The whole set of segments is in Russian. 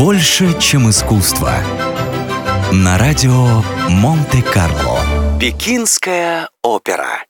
Больше, чем искусство. На радио Монте-Карло. Пекинская опера.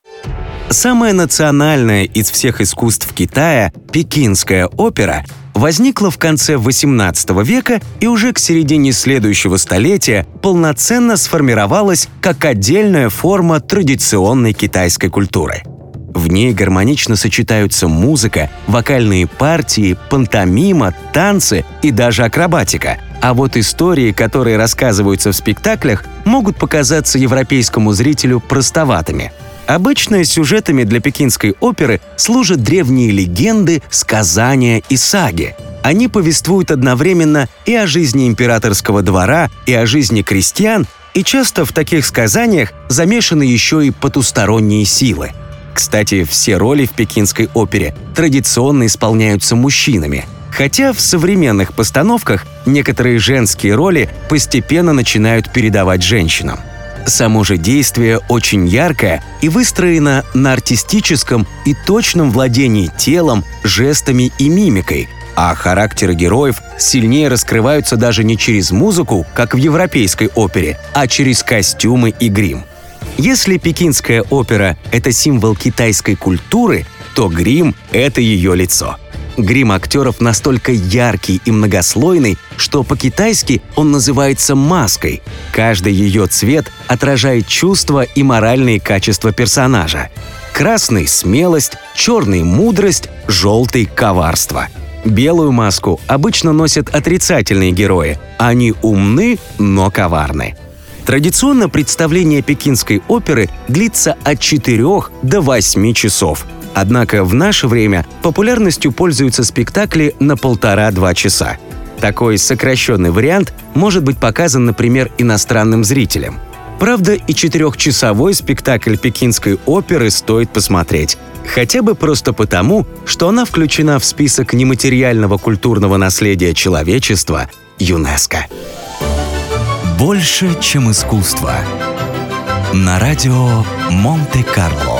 Самое национальное из всех искусств Китая, Пекинская опера, возникла в конце XVIII века и уже к середине следующего столетия полноценно сформировалась как отдельная форма традиционной китайской культуры. В ней гармонично сочетаются музыка, вокальные партии, пантомима, танцы и даже акробатика. А вот истории, которые рассказываются в спектаклях, могут показаться европейскому зрителю простоватыми. Обычно сюжетами для пекинской оперы служат древние легенды, сказания и саги. Они повествуют одновременно и о жизни императорского двора, и о жизни крестьян, и часто в таких сказаниях замешаны еще и потусторонние силы. Кстати, все роли в пекинской опере традиционно исполняются мужчинами, хотя в современных постановках некоторые женские роли постепенно начинают передавать женщинам. Само же действие очень яркое и выстроено на артистическом и точном владении телом, жестами и мимикой, а характеры героев сильнее раскрываются даже не через музыку, как в европейской опере, а через костюмы и грим. Если пекинская опера — это символ китайской культуры, то грим — это ее лицо. Грим актеров настолько яркий и многослойный, что по-китайски он называется маской. Каждый ее цвет отражает чувства и моральные качества персонажа. Красный — смелость, черный — мудрость, желтый — коварство. Белую маску обычно носят отрицательные герои. Они умны, но коварны. Традиционно представление пекинской оперы длится от 4 до 8 часов. Однако в наше время популярностью пользуются спектакли на 1,5-2 часа. Такой сокращенный вариант может быть показан, например, иностранным зрителям. Правда, и 4-часовой спектакль пекинской оперы стоит посмотреть. Хотя бы просто потому, что она включена в список нематериального культурного наследия человечества ЮНЕСКО. «Больше, чем искусство». На радио Монте-Карло.